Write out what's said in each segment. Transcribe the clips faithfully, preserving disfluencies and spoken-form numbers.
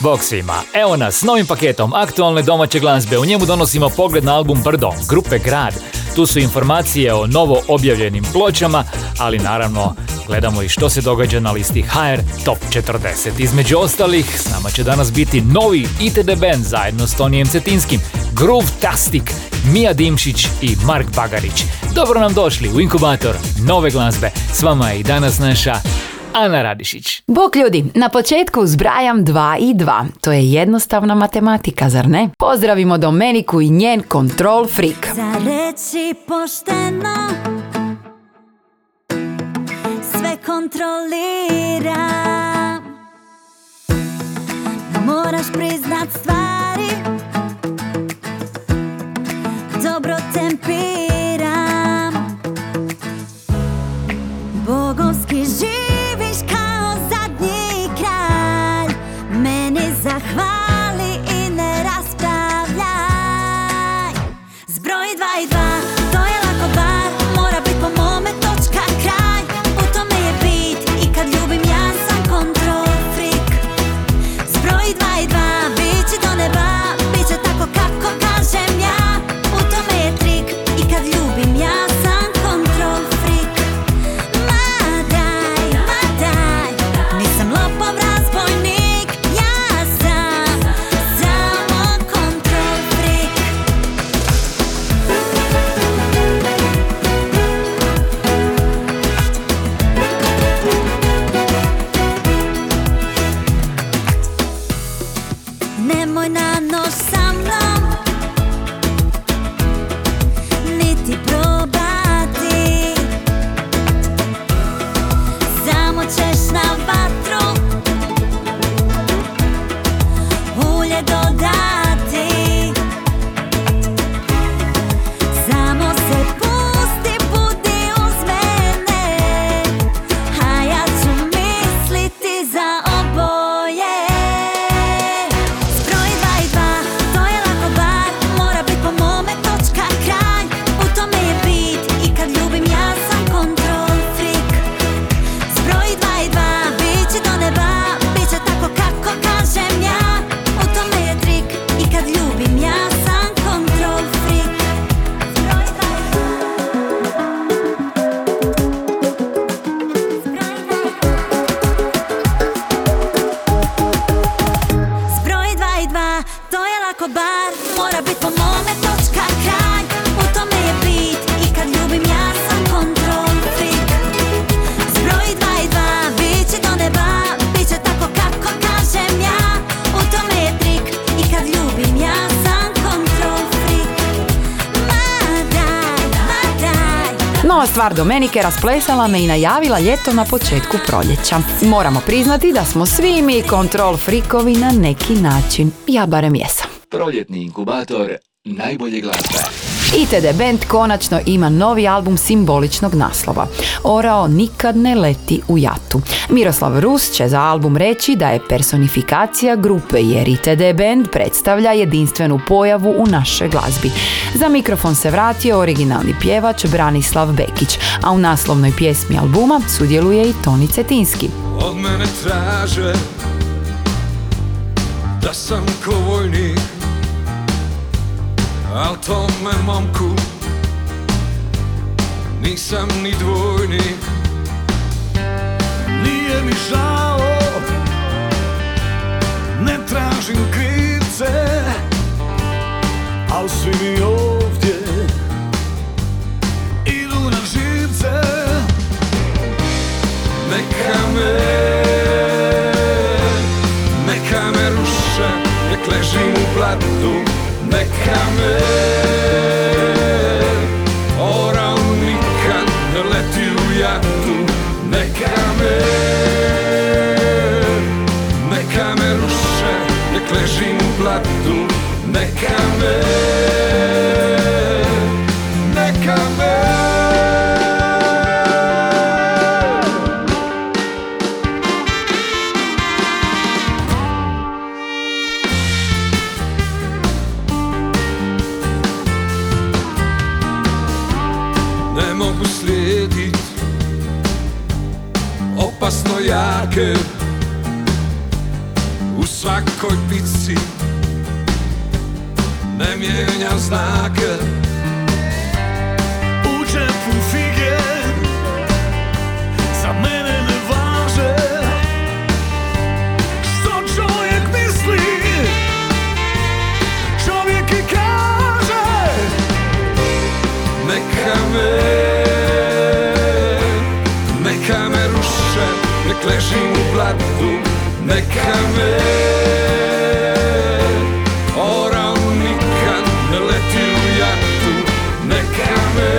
Bog svima, evo nas s novim paketom aktualne domaće glazbe. U njemu donosimo pogled na album Brdo, grupe Grad. Tu su informacije o novo objavljenim pločama, ali naravno gledamo i što se događa na listi H R Top četrdeset. Između ostalih, s nama će danas biti novi I T D Band zajedno s Tonijem Cetinskim, Groovetastic, Mija Dimšić i Mark Bagarić. Dobro nam došli u inkubator nove glazbe. S vama je i danas naša Ana Radišić. Bok ljudi, na početku zbrajam dva i dva. To je jednostavna matematika, zar ne? Pozdravimo Domeniku i njen Control Freak. Za reći pošteno sve kontroliram. Moraš priznat stvari, dobro tempiram. Bogovski živ zahvali i ne raspravljaj. Zbroj dva i dva, to je lako bar. Mora bit po mome točka kraj. U tome je bit i kad ljubim ja sam control freak. Zbroj dva i dva, bit će do neba, bit će tako kako kažem ja. U tome je trik i kad ljubim ja sam control freak. Ma daj, ma daj, nisam lopov razbojnik. Stvar Domenike rasplesala me i najavila ljeto na početku proljeća. Moramo priznati da smo svi mi kontrol frikovi na neki način. Ja barem jesam. Proljetni inkubator najbolje glazbe. I T D Band konačno ima novi album simboličnog naslova. Orao nikad ne leti u jatu. Miroslav Rus će za album reći da je personifikacija grupe jer I T D Band predstavlja jedinstvenu pojavu u našoj glazbi. Za mikrofon se vratio originalni pjevač Branislav Bekić, a u naslovnoj pjesmi albuma sudjeluje i Toni Cetinski. Od mene traže da sam ko vojnik, al tome momku nisam ni dvojnik. Nije mi žao, ne tražim krivce, al svi mi ovdje idu na živce. Neka me, neka me ruše, nek ležim u blatu. Neka me, orao nikad ne leti u jatu. Neka me, neka me ruše, nek ležim u blatu. Neka me. mogu slijedit opasno jake u svakoj pici, ne mijenjam znake. U džepu fige za mene ne važe, što čovjek misli čovjek i kaže. Neka me, neka me ruše, nek ležim u blatu, neka me oral nikad ne leti u jatu. Neka me,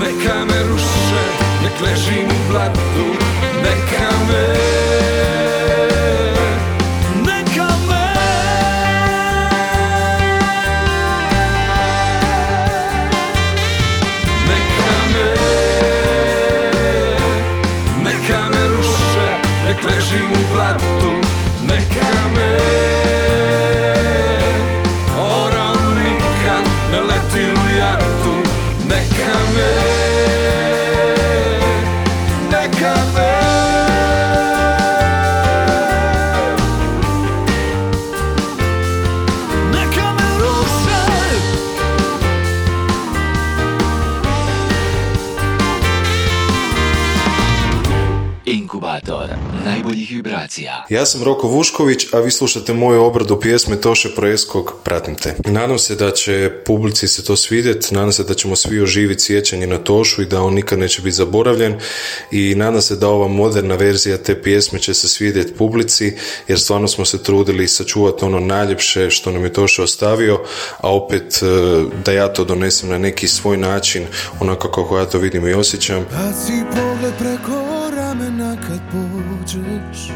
neka me ruše, nek ležim u blatu, neka me. Ja sam Roko Vušković, a vi slušate moju obradu pjesme Toše Proeskog Pratim te. Nadam se da će publici se to svidjeti, nadam se da ćemo svi oživiti sjećanje na Tošu i da on nikad neće biti zaboravljen, i nadam se da ova moderna verzija te pjesme će se svidjeti publici, jer stvarno smo se trudili sačuvati ono najljepše što nam je Toše ostavio, a opet da ja to donesem na neki svoj način, onako kako ja to vidim i osjećam. Baci pogled preko ramena kad pođeš,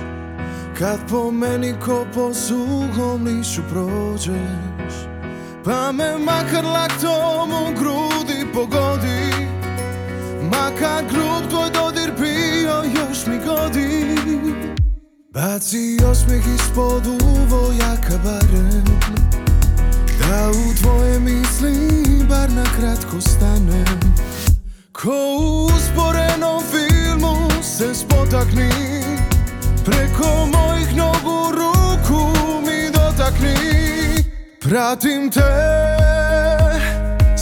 kad po meni ko po suhom lišu prođeš, pa me makar laktom u grudi pogodi, makar grub tvoj dodir bio još mi godi. Baci osmijeh ispod uvojaka barem, da u tvoje misli bar na kratko stanem. Ko u usporenom filmu se spotakni, preko mojih nogu ruku mi dotakni. Pratim te,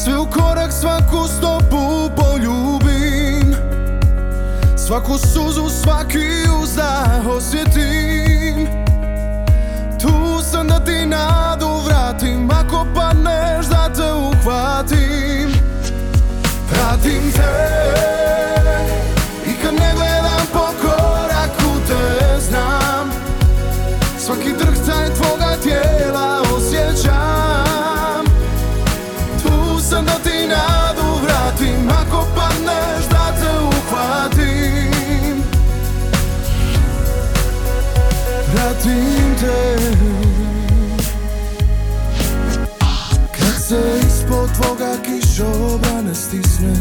sve u korak, svaku stopu poljubim, svaku suzu, svaki uzdah osjetim. Tu sam da ti nadu vratim, ako padneš da te uhvatim. Pratim te i kad ne gledam po koraku te znam, svaki drhtaj tvoga tijela osjećam. Tu sam da ti nadu vratim, ako padneš da te uhvatim. Pratim te kad se ispod tvoga kišobrana stisne,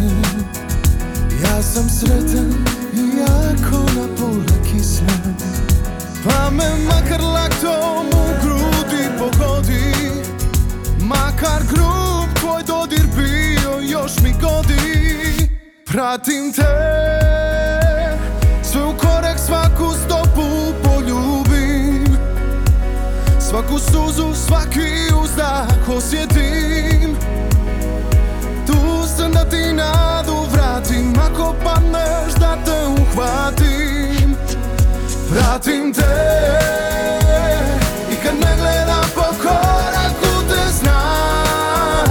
ja sam sretan iako na pola kisnem. Pa me makar laktom u grudi pogodi, makar grub tvoj dodir bio još mi godi. Pratim te, sve u korak, svaku stopu poljubim, svaku suzu, svaki uzdah osjetim. Tu sam da ti nadu vratim, ako padneš da te uhvatim. Pratim te i kad ne gledam po koraku te znam,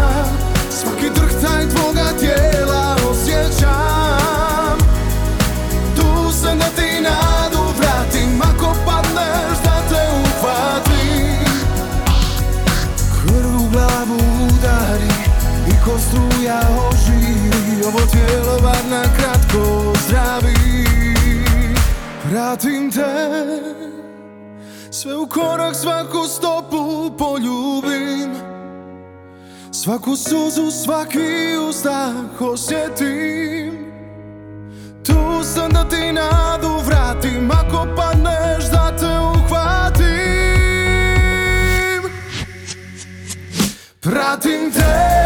svaki drhtaj tvoga tijela osjećam. Tu sam da ti nadu vratim, ako padneš da te uhvatim. Krv u glavu udari i ko struja oživi, ovo tijelo bar na kratko zdravi. Pratim te, sve u korak, svaku stopu poljubim, svaku suzu, svaki uzdah osjetim. Tu sam da ti nadu vratim, ako padneš da te uhvatim. Pratim te.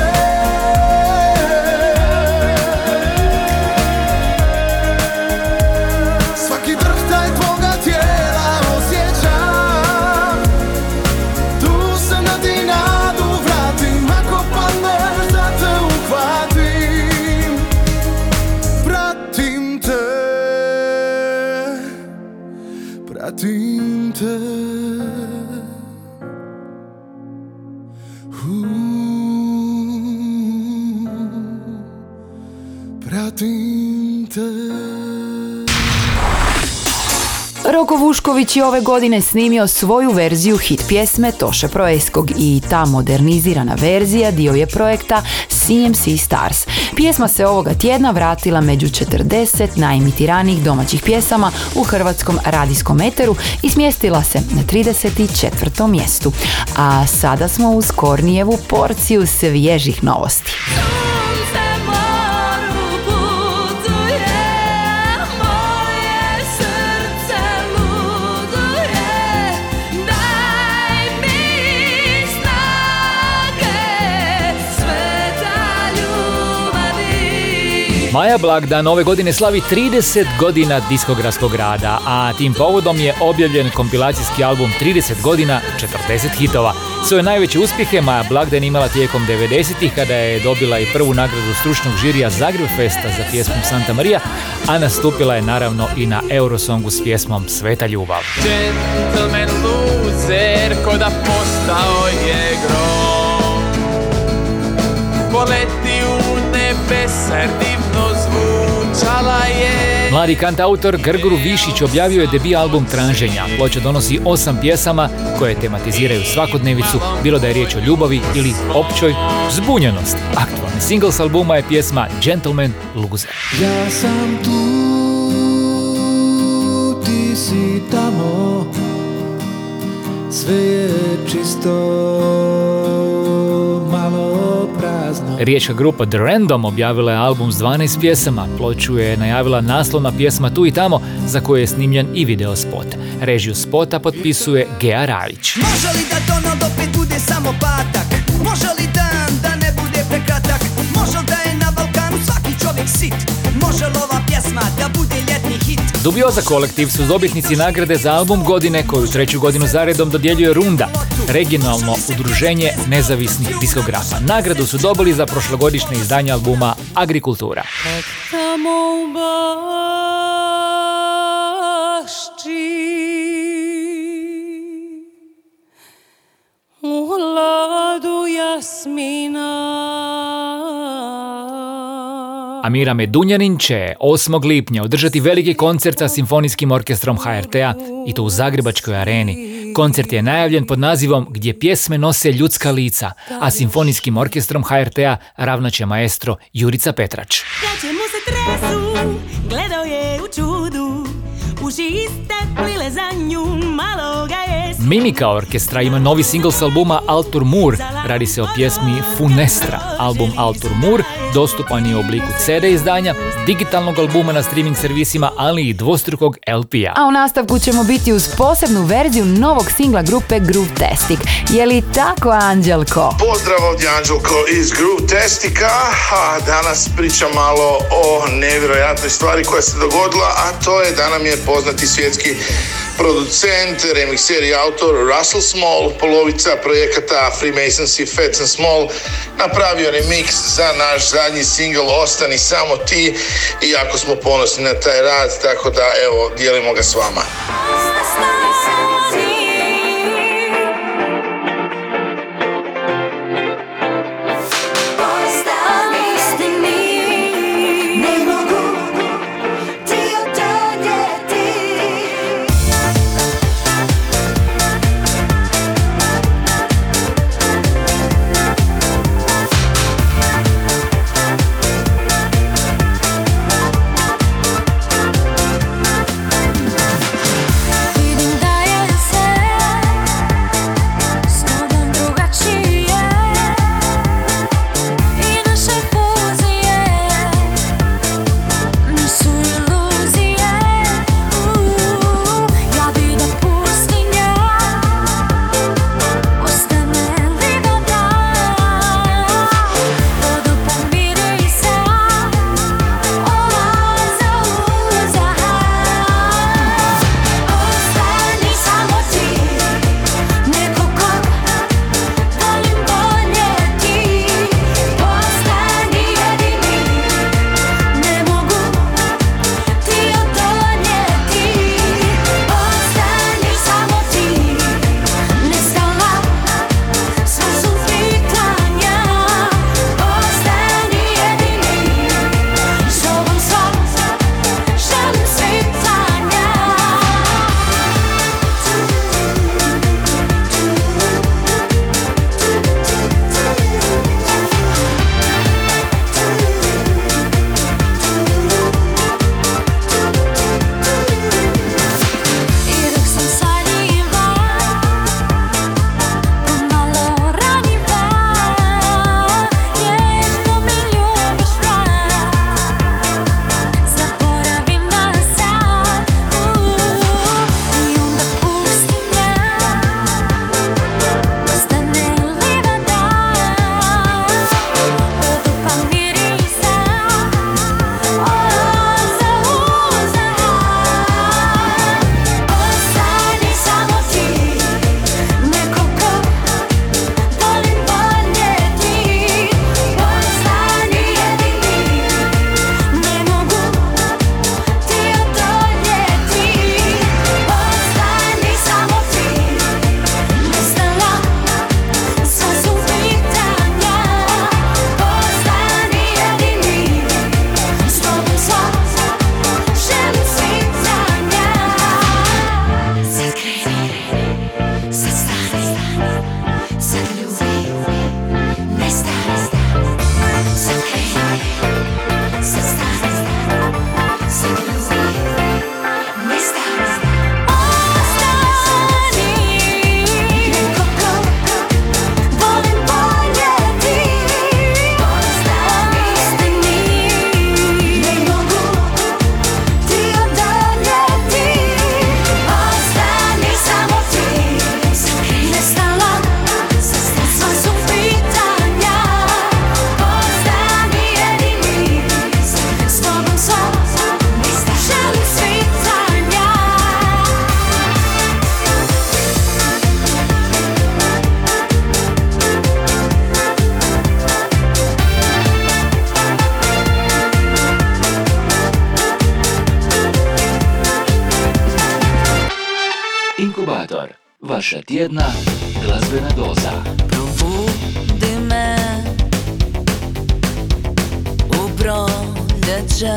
vratim te. Roko Vušković je ove godine snimio svoju verziju hit pjesme Toše Proeskog i ta modernizirana verzija dio je projekta C M C Stars. Pjesma se ovoga tjedna vratila među četrdeset najimitiranih domaćih pjesama u hrvatskom radijskom eteru i smjestila se na trideset četvrtom mjestu. A sada smo uz Kornijevu porciju svježih novosti. Maja Blagdan ove godine slavi trideset godina diskografskog rada, a tim povodom je objavljen kompilacijski album trideset godina, četrdeset hitova. Svoje najveće uspjehe Maja Blagdan imala tijekom devedesetih kada je dobila i prvu nagradu stručnog žirija Zagreb Festa za pjesmu Santa Maria, a nastupila je naravno i na Eurosongu s pjesmom Sveta ljubav. Gentleman loser, ko da postao je grom, poleti u nebesar divno zvučala je. Mladi kantautor Grgur Višić objavio je debi album Tranženja. Ploča donosi osam pjesama koje tematiziraju svakodnevicu, bilo da je riječ o ljubavi ili općoj zbunjenosti. Aktualni singl s albuma je pjesma Gentleman Loser. Ja sam tu, ti si tamo, sve je čisto. Riječka grupa The Random objavila je album s dvanaest pjesama. Ploču je najavila naslovna pjesma Tu i tamo, za koju je snimljen i video spot. Režiju spota potpisuje Gea Ravić. Može li da Donald opet bude samo patak? Može li dan da ne bude prekratak? Može li da je na Balkanu svaki čovjek sit? Može li ova pjesma da bude ljetni hit? Dubioza kolektiv su dobitnici nagrade za album godine koju treću godinu zaredom dodjeljuje Runda, regionalno udruženje nezavisnih diskografa. Nagradu su dobili za prošlogodišnje izdanje albuma Agrikultura. Amira Medunjanin će osmog lipnja održati veliki koncert sa Simfonijskim orkestrom H R T-a i to u Zagrebačkoj areni. Koncert je najavljen pod nazivom Gdje pjesme nose ljudska lica, a Simfonijskim orkestrom H R T-a ravnaće maestro Jurica Petrač. Plaće mu se tresu, gledao je u čudu, uši iste plile za nju, malo ga je... Mimika orkestra ima novi singl s albuma Altur Mur. Radi se o pjesmi Funestra. Album Altur Mur dostupan je u obliku C D izdanja, digitalnog albuma na streaming servisima, ali i dvostrukog L P-a. A u nastavku ćemo biti uz posebnu verziju novog singla grupe Groovetastic. Je li tako, Anđelko? Pozdrav ovdje, Anđelko iz Groovetastica. Danas pričam malo o nevjerojatnoj stvari koja se dogodila, a to je da nam je poznati svjetski producent, remikser i autor Russell Small, polovica projekata Freemasons i Fats and Small, napravio remix za naš zadnji single Ostani samo ti i jako smo ponosni na taj rad, tako da evo, dijelimo ga s vama. Vaša tjedna glazbena doza. Probudi me u proljeće,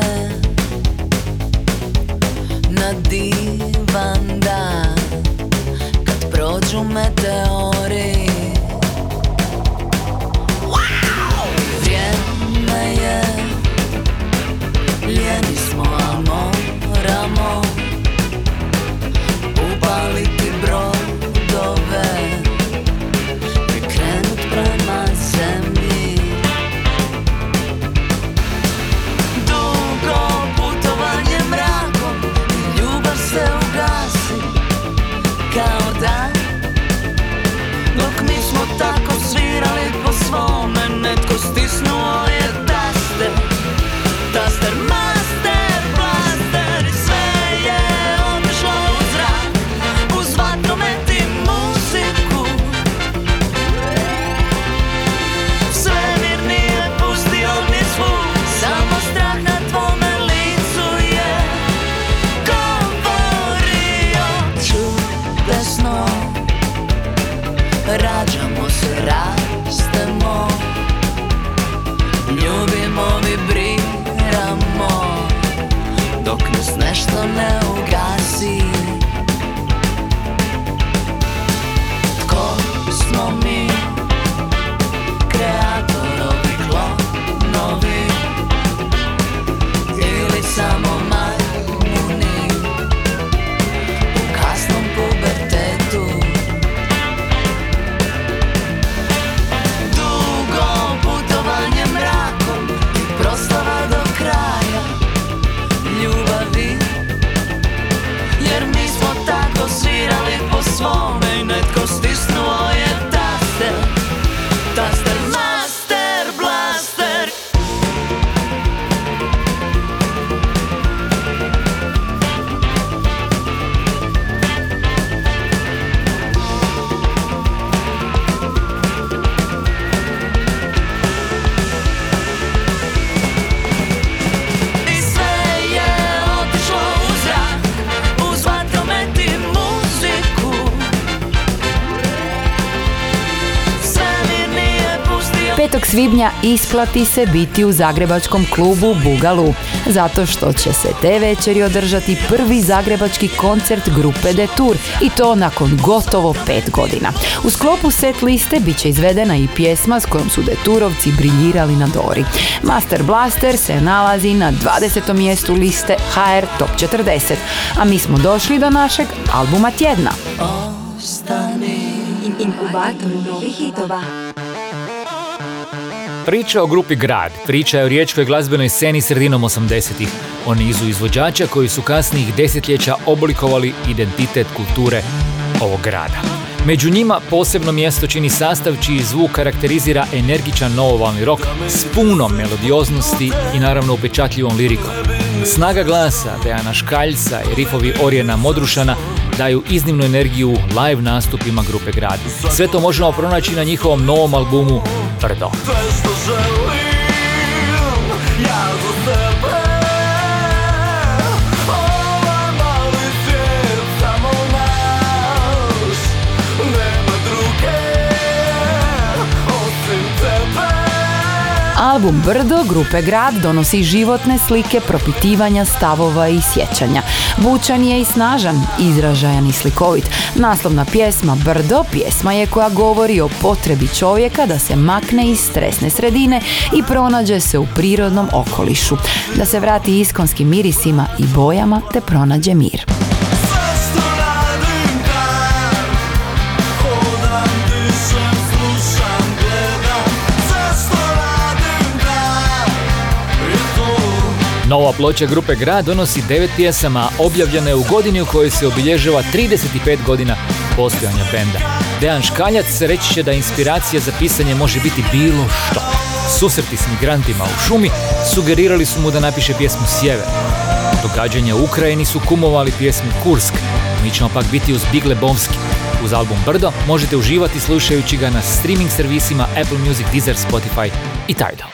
na divan dan, kad prođu meteori. Wow! Vrijeme je, ljeni smo, a moramo upaliti brodove, prikrenut prema zemlji. Dugo putovanje mrakom, ljubav se ugasi kao dan. Dok mi smo tako svirali po svome, netko stisnuo je taster, taster master, blaster, i sve je otišlo u zrak, uz vatromet i muziku. Svemir nije pustio ni zvuk, samo strah na tvome licu je govorio čudesno. Rađamo se, rastemo, ljubimo, vibriramo, dok nas nešto ne ugasi. Tko smo mi, kreatorovi, klonovi, ili samo majmuni u kasnom pubertetu? Proslava do kraja ljubavi, jer mi smo tako svirali po svome, netko stisnuo je taster, taster master, blaster. petog svibnja isplati se biti u zagrebačkom klubu Bugalu, zato što će se te večeri održati prvi zagrebački koncert grupe Detour, i to nakon gotovo pet godina. U sklopu set liste bit će izvedena i pjesma s kojom su Detourovci briljirali na Dori. Master Blaster se nalazi na dvadesetom mjestu liste H R Top četrdeset, a mi smo došli do našeg albuma tjedna. Ostani inkubator novih hitova. Priča o grupi Grad, priča je o riječkoj glazbenoj sceni sredinom osamdesetih, o nizu izvođača koji su kasnijih desetljeća oblikovali identitet kulture ovog grada. Među njima posebno mjesto čini sastav čiji zvuk karakterizira energičan novovalni rock s puno melodioznosti i naravno upečatljivom lirikom. Snaga glasa Dejana Škaljca i rifovi Orijena Modrušana daju iznimnu energiju live nastupima grupe Grad. Sve to možemo pronaći na njihovom novom albumu Brdo. Album Brdo grupe Grad donosi životne slike propitivanja stavova i sjećanja. Bučan je i snažan, izražajan i slikovit. Naslovna pjesma Brdo pjesma je koja govori o potrebi čovjeka da se makne iz stresne sredine i pronađe se u prirodnom okolišu, da se vrati iskonskim mirisima i bojama te pronađe mir. Nova ploča grupe Grad donosi devet pjesama, objavljena je u godini u kojoj se obilježava trideset pet godina postojanja benda. Dejan Škaljac reći će da inspiracija za pisanje može biti bilo što. Susreti s migrantima u šumi sugerirali su mu da napiše pjesmu Sjever. Događanja u Ukrajini su kumovali pjesmi Kursk. Mi ćemo pak biti uz Bigle Bomski. Uz album Brdo možete uživati slušajući ga na streaming servisima Apple Music, Deezer, Spotify i Tidal.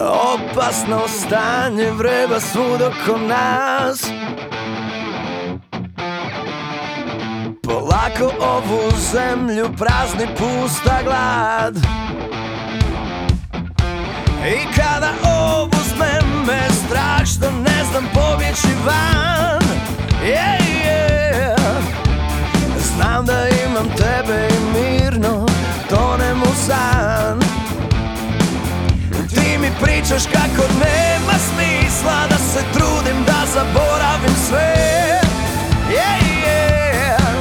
Opasno stanje vreba svud oko nas. Polako ovu zemlju prazni pusta glad. I kada obuzme me strašno, ne znam pobjeći van. Yeah, yeah. Znam da imam tebe i mirno tonem u san. Ti mi pričaš kako nema smisla da se trudim da zaboravim sve. Yeah, yeah.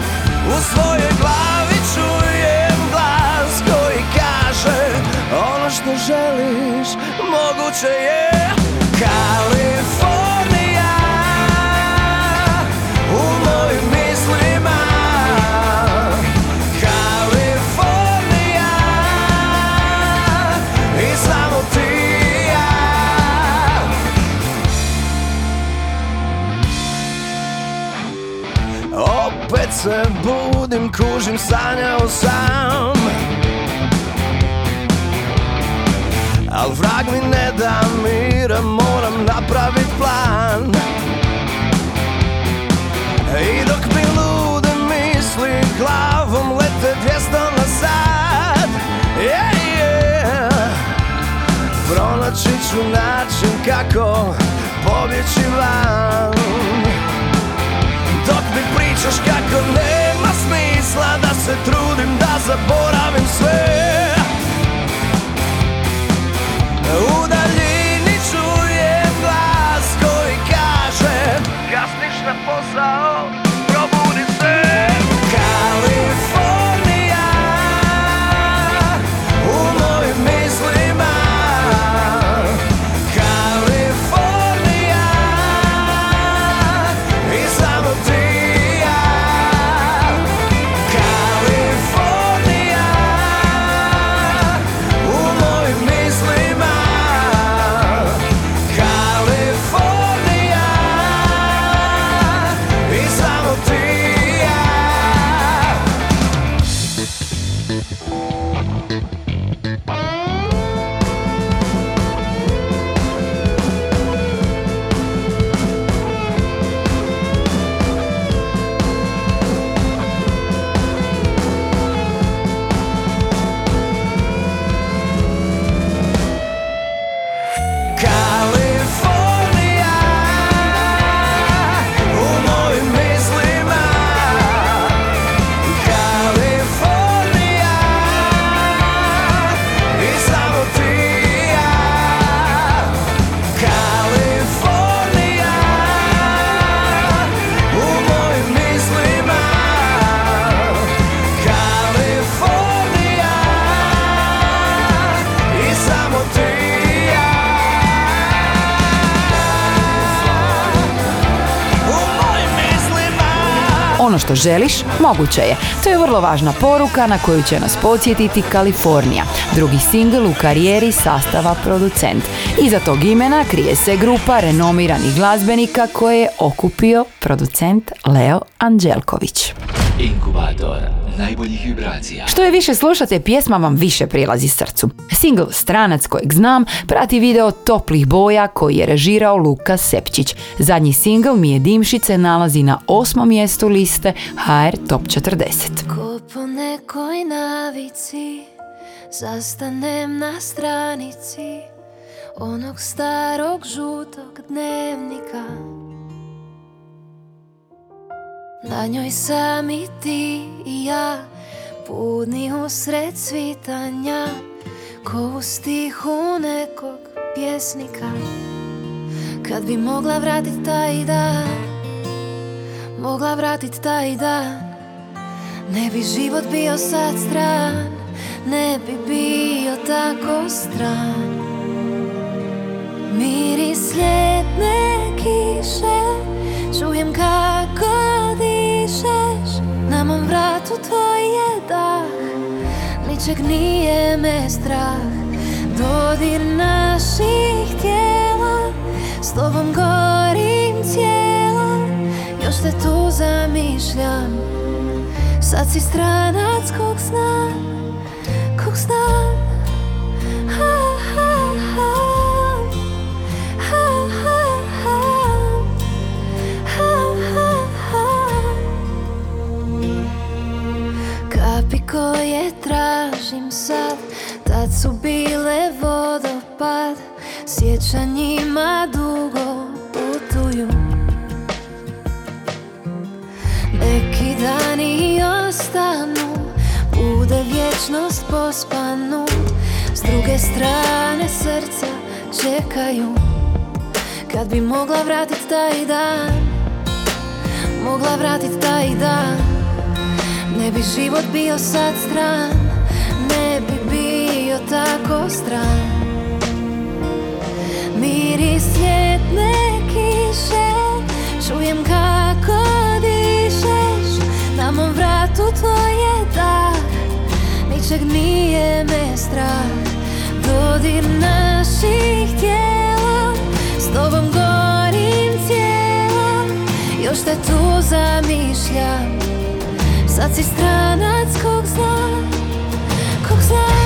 U svojoj glavi čujem glas koji kaže ono što želiš moguće je. Kalifornija se budim, kužim, sanjao sam. Al vrag mi ne da mira, moram napravit plan. I dok mi lude misli glavom lete dvjesto nazad. Yeah, yeah. Pronaći ću način kako pobjeći van. Dok mi pričaš kako nema smisla da se trudim da zaboravim sve. U daljini čujem glas koji kaže kasniš na posao, probudi se. Kalifornija u mojim mislima. Ono što želiš, moguće je. To je vrlo važna poruka na koju će nas podsjetiti Kalifornija, drugi singl u karijeri sastava Producent. Iza tog imena krije se grupa renomiranih glazbenika koje je okupio producent Leo Anđelković. Inkubator najboljih vibracija. Što je više slušate, pjesma vam više prilazi srcu. Singl Stranac kojeg znam prati video Toplih boja koji je režirao Luka Sepčić. Zadnji singl Mije Dimšić se nalazi na osmom mjestu liste H R Top četrdeset. Ko po nekoj navici zastanem na stranici onog starog žutog dnevnika. Na njoj sam i ti i ja, budni usred svitanja, ko u stihu nekog pjesnika. Kad bi mogla vratit taj dan, mogla vratit taj dan, ne bi život bio sad stran, ne bi bio tako stran. Miris ljetne kiše, čujem kako dišeš, na mom vratu tvoj je dah, ničeg nije me strah. Dodir naših tijela, s tobom gorim cijela, još te tu zamišljam. Sad si stranac kog znam, kog znam, ha ha ha. Tad su bile vodopad, sjećanjima dugo putuju. Neki dani ostanu, bude vječnost pospanu. S druge strane srca čekaju. Kad bi mogla vratit taj dan, mogla vratit taj dan, ne bi život bio sad stran, ne bi bio tako stran. Miris ljetne kiše, čujem kako dišeš, na mom vratu tvoje dah, ničeg nije me strah. Dodir naših tijela, s tobom gorim cijelom, još te tu zamišljam, sad si stranac kog znam, kog znam.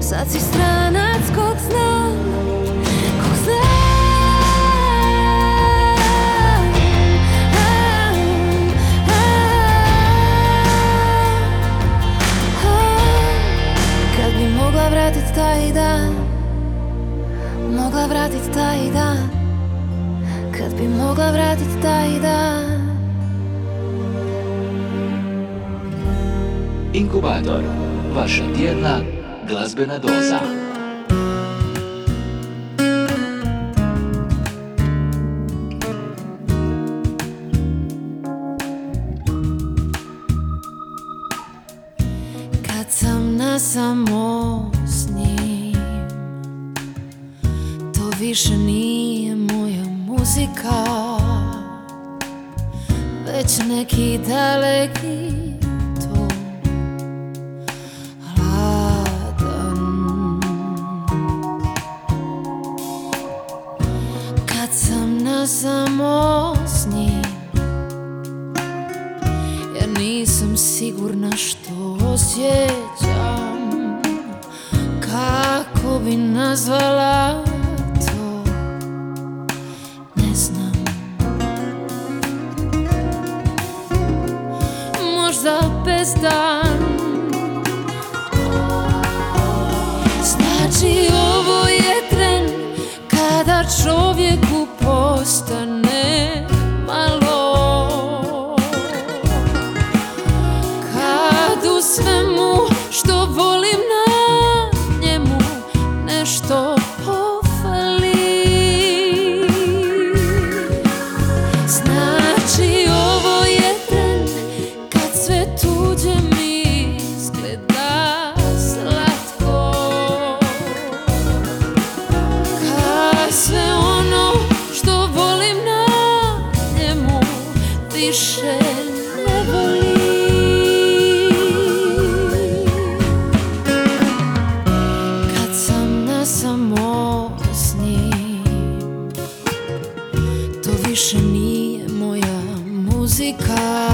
Sad si stranac kog znam, kog znam. A, a, a, a. Kad bi mogla vratit taj dan, mogla vratit taj dan, kad bi mogla vratit taj dan. Inkubator, vaša tjedna glazbena doza. Kad sam na samo s njim, to više nije moja muzika, već neki daleki samo s njim. Ja nisam sigurna što osjećam, kako bi nazvala to, ne znam. Možda bezdan znači ovo je tren kada čovjeku ostane malo, kad u svemu što volim na njemu nešto pofali. Znači ovo je tren kad sve tuđe mi izgleda slatko, kad sve ono više ne volim. Kad sam na samo s njim, to više nije moja muzika,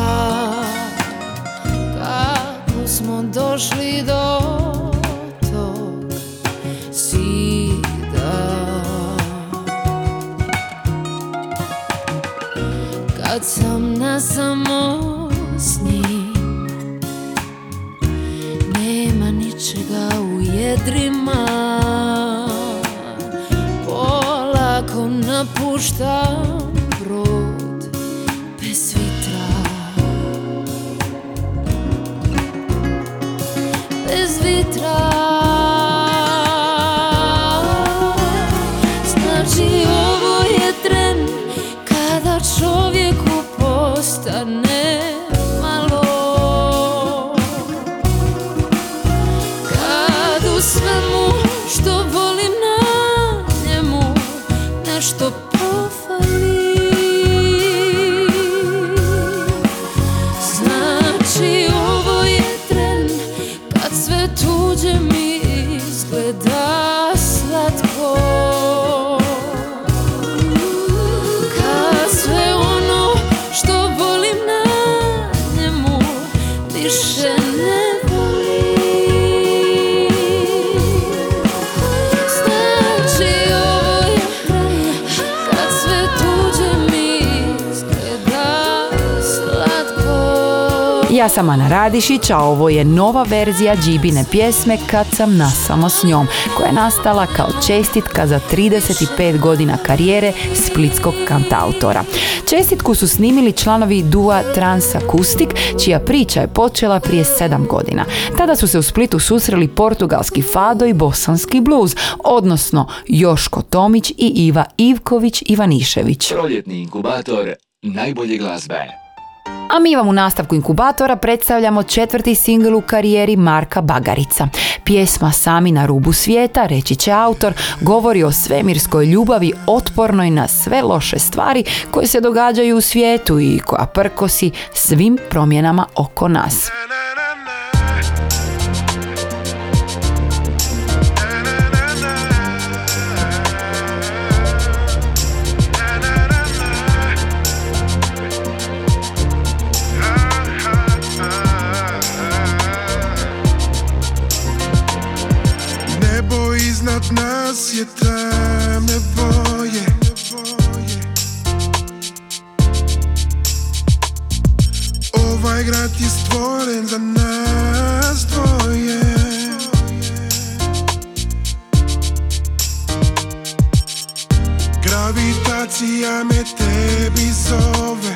kako smo došli do tog zida. Kad sam na samo s njim, nema ničega u jedrima, polako napuštam brod bez vitra, bez vitra. questo profani. Znači ovo je tren kad sve tuđe mi izgleda slatko, kad sve ono što volim na njemu više ne. Ja sam Ana Radišić, a ovo je nova verzija Džibine pjesme Kad sam nasamo s njom, koja je nastala kao čestitka za trideset pet godina karijere splitskog kantautora. Čestitku su snimili članovi dua Transakustik, čija priča je počela prije sedam godina. Tada su se u Splitu susreli portugalski fado i bosanski bluz, odnosno Joško Tomić i Iva Ivković Ivanišević. Proljetni inkubator najbolje glazbe. A mi vam u nastavku inkubatora predstavljamo četvrti singl u karijeri Marka Bagarića. Pjesma Sami na rubu svijeta, reći će autor, govori o svemirskoj ljubavi otpornoj na sve loše stvari koje se događaju u svijetu i koja prkosi svim promjenama oko nas. Nas je tamne boje, ovaj grad je stvoren za nas dvoje. Gravitacija me tebi zove,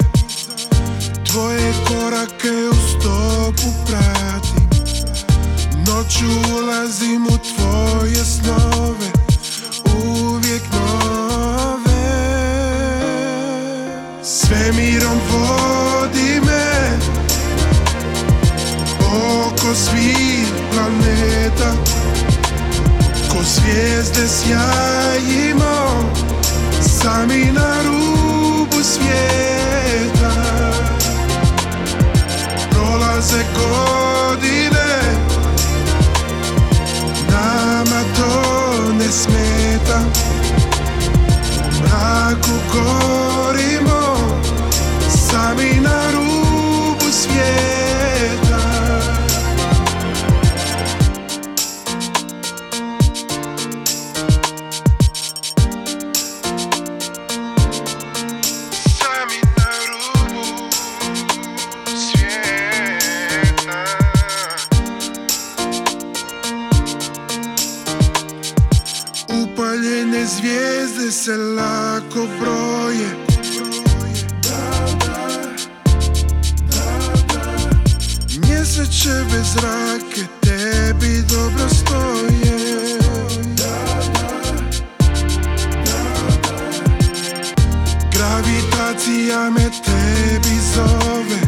tvoje korake u stopu prati. Noću ulazim u tvoje snove, uvijek nove. Svemirom vodi me oko svih planeta, ko zvijezde sjajimo sami na rubu svijeta. Prolaze godine, nama to ne smeta, u mraku gorimo sami na rubu svijeta. Zvijezde se lako broje, da, da, da, da. Mjesečeve zrake tebi dobro stoje, da, da, da, da. Gravitacija me tebi zove,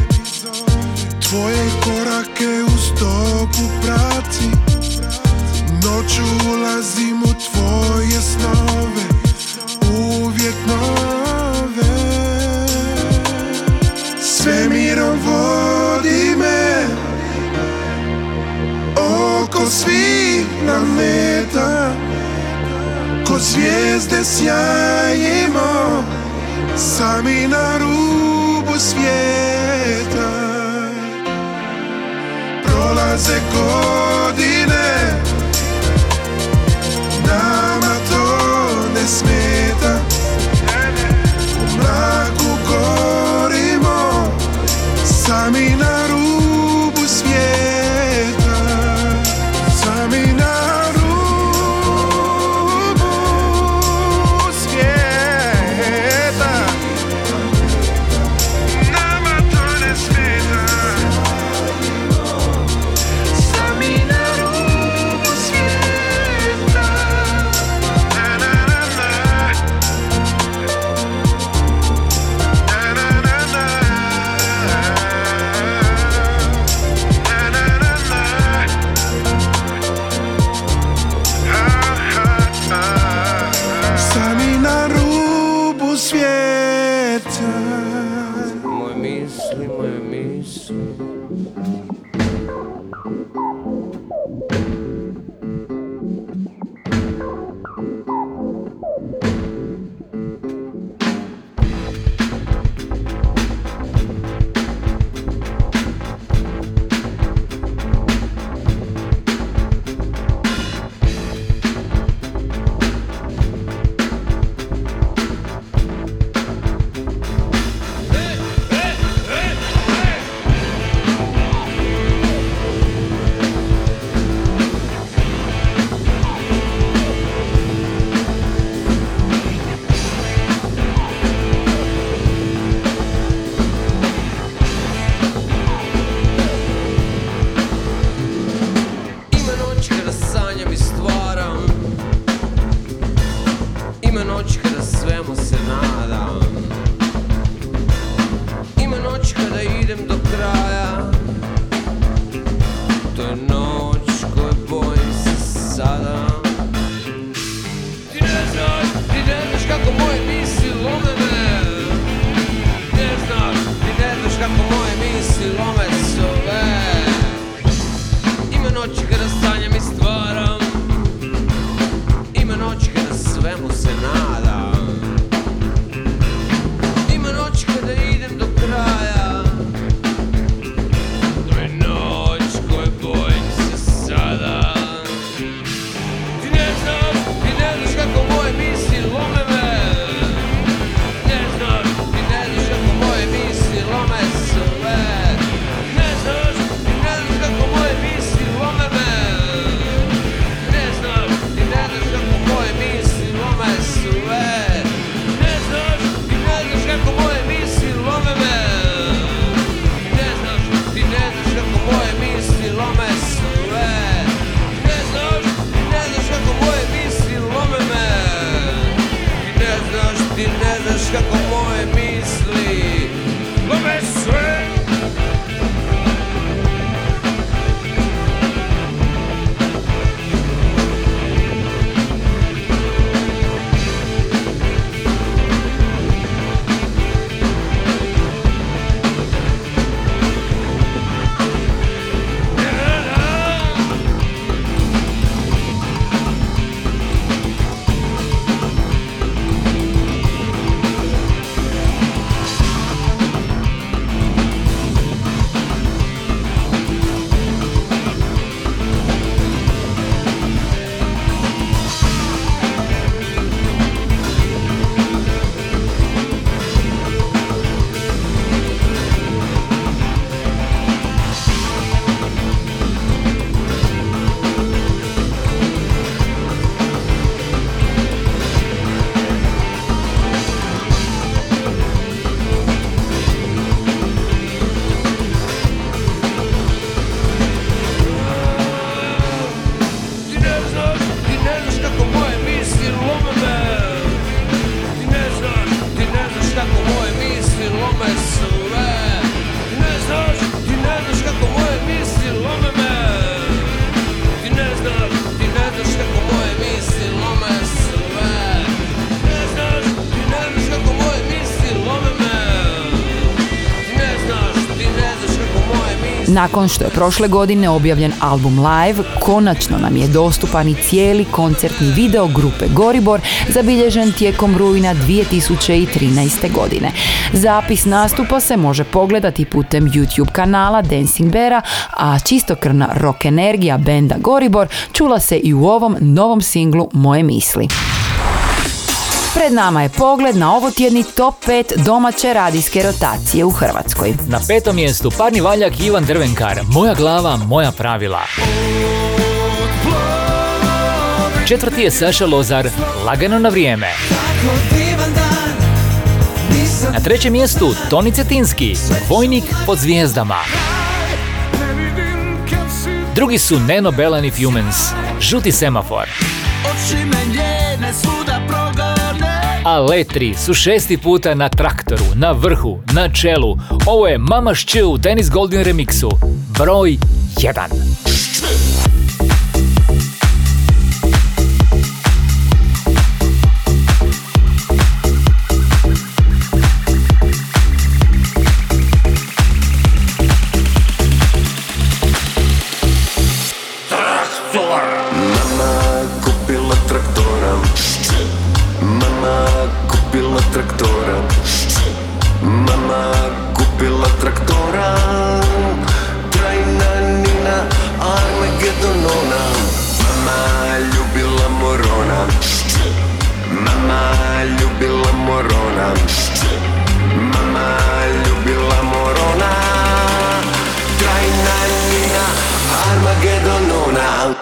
tvoje korake u stopu prati. Noću ulazim u tvoje snove, uvijek nove. Svemirom vodi me oko svih planeta, ko zvijezde sjajimo sami na rubu svijeta. Prolaze godine, nama to ne smeta, u mraku gorimo sami na rubu svijeta, sami na rubu svijeta. Nama to ne smeta, sami na return. Moje misli, moje misli. Nakon što je prošle godine objavljen album Live, konačno nam je dostupan i cijeli koncertni video grupe Goribor, zabilježen tijekom rujna dvije tisuće trinaeste. godine. Zapis nastupa se može pogledati putem YouTube kanala Dancing Bera, a čistokrvna rock energija benda Goribor čula se i u ovom novom singlu Moje misli. Pred nama je pogled na ovotjedni top pet domaće radijske rotacije u Hrvatskoj. Na petom mjestu Parni valjak Ivan Drvenkar, Moja glava, moja pravila. Četvrti je Saša Lozar, Lagano na vrijeme. Na trećem mjestu Toni Cetinski, Vojnik pod zvijezdama. Drugi su Neno Belan i Humans, Žuti semafor. A Let tri su šesti puta na traktoru, na vrhu, na čelu. Ovo je Mama Šč u Dennis Goldin remixu, broj jedan. Mama kupila traktora. Mama kupila traktora. Trajna Nina, Armagedonona. Mama ljubila morona. Mama ljubila morona. Mama ljubila morona. Trajna Nina, Armagedonona.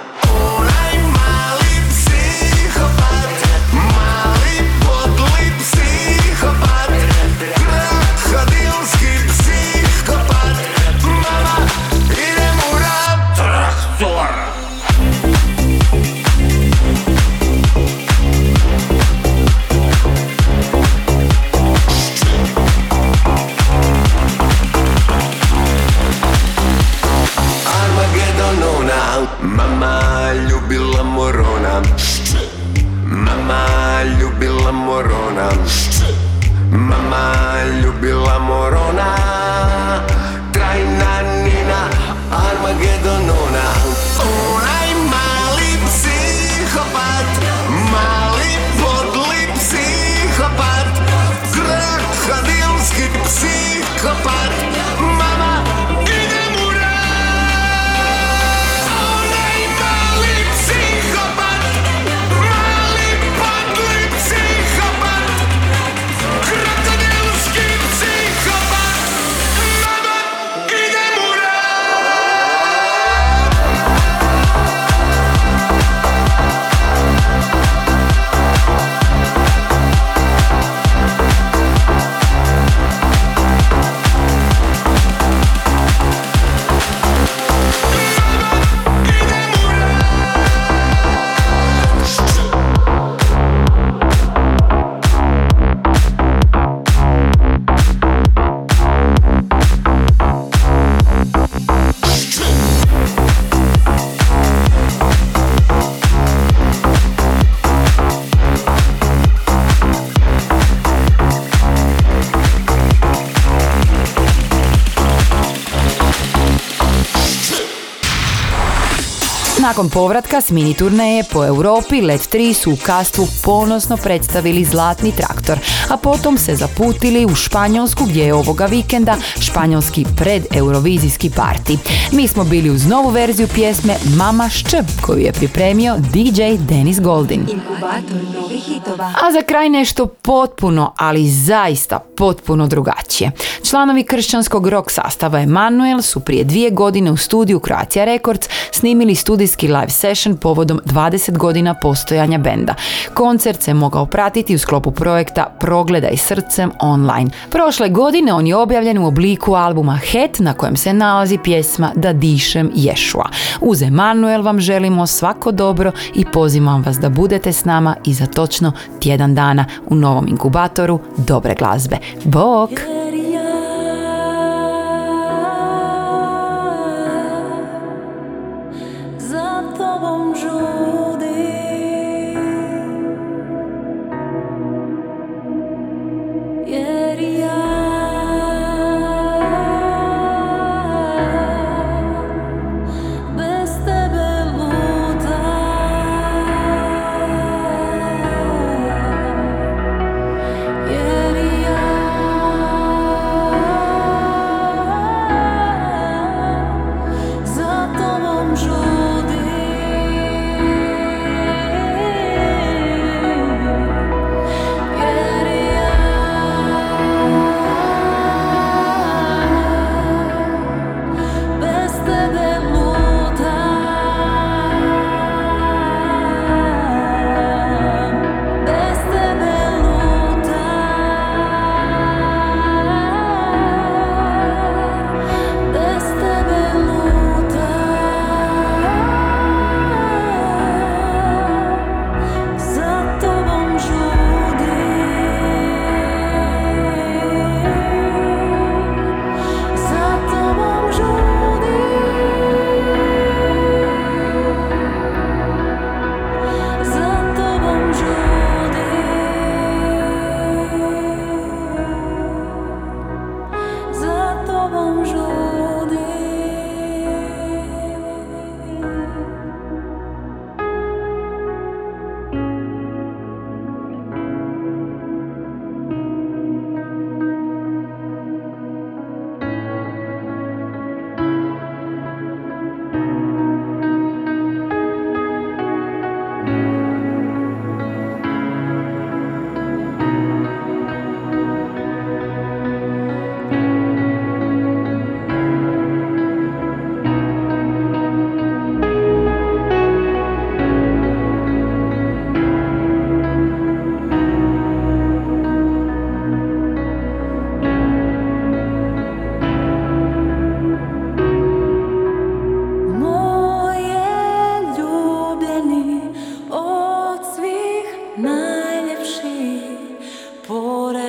Nakon povratka s mini turneje po Europi, Let tri su u Kastvu ponosno predstavili Zlatni traktor, a potom se zaputili u Španjolsku gdje je ovoga vikenda španjolski pred-eurovizijski parti. Mi smo bili uz novu verziju pjesme Mama Šč, koju je pripremio di džej Denis Goldin. A za kraj nešto potpuno, ali zaista potpuno drugačije. Članovi kršćanskog rock sastava Emanuel su prije dvije godine u studiju Croatia Records snimili studijski live session povodom dvadeset godina postojanja benda. Koncert se mogao pratiti u sklopu projekta Progledaj srcem online. Prošle godine on je objavljen u obliku albuma Het, na kojem se nalazi pjesma Da dišem Ješua. Uz Emanuel vam želimo svako dobro i pozivam vas da budete s nama i za točno tjedan dana u novom inkubatoru dobre glazbe. Bok!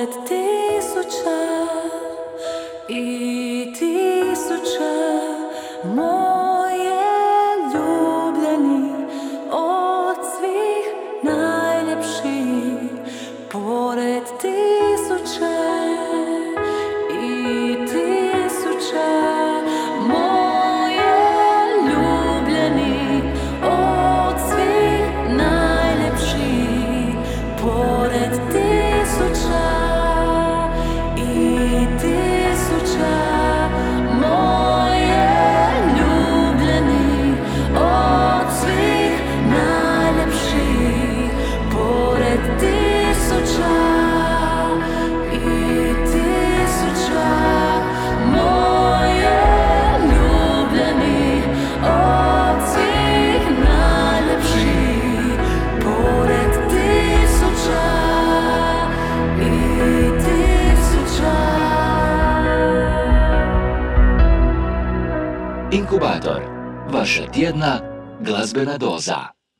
pored tisuća i tisuća moje ljubljeni, od svih najljepših, pored tisuća i tisuća. Inkubator. Vaša tjedna glazbena doza.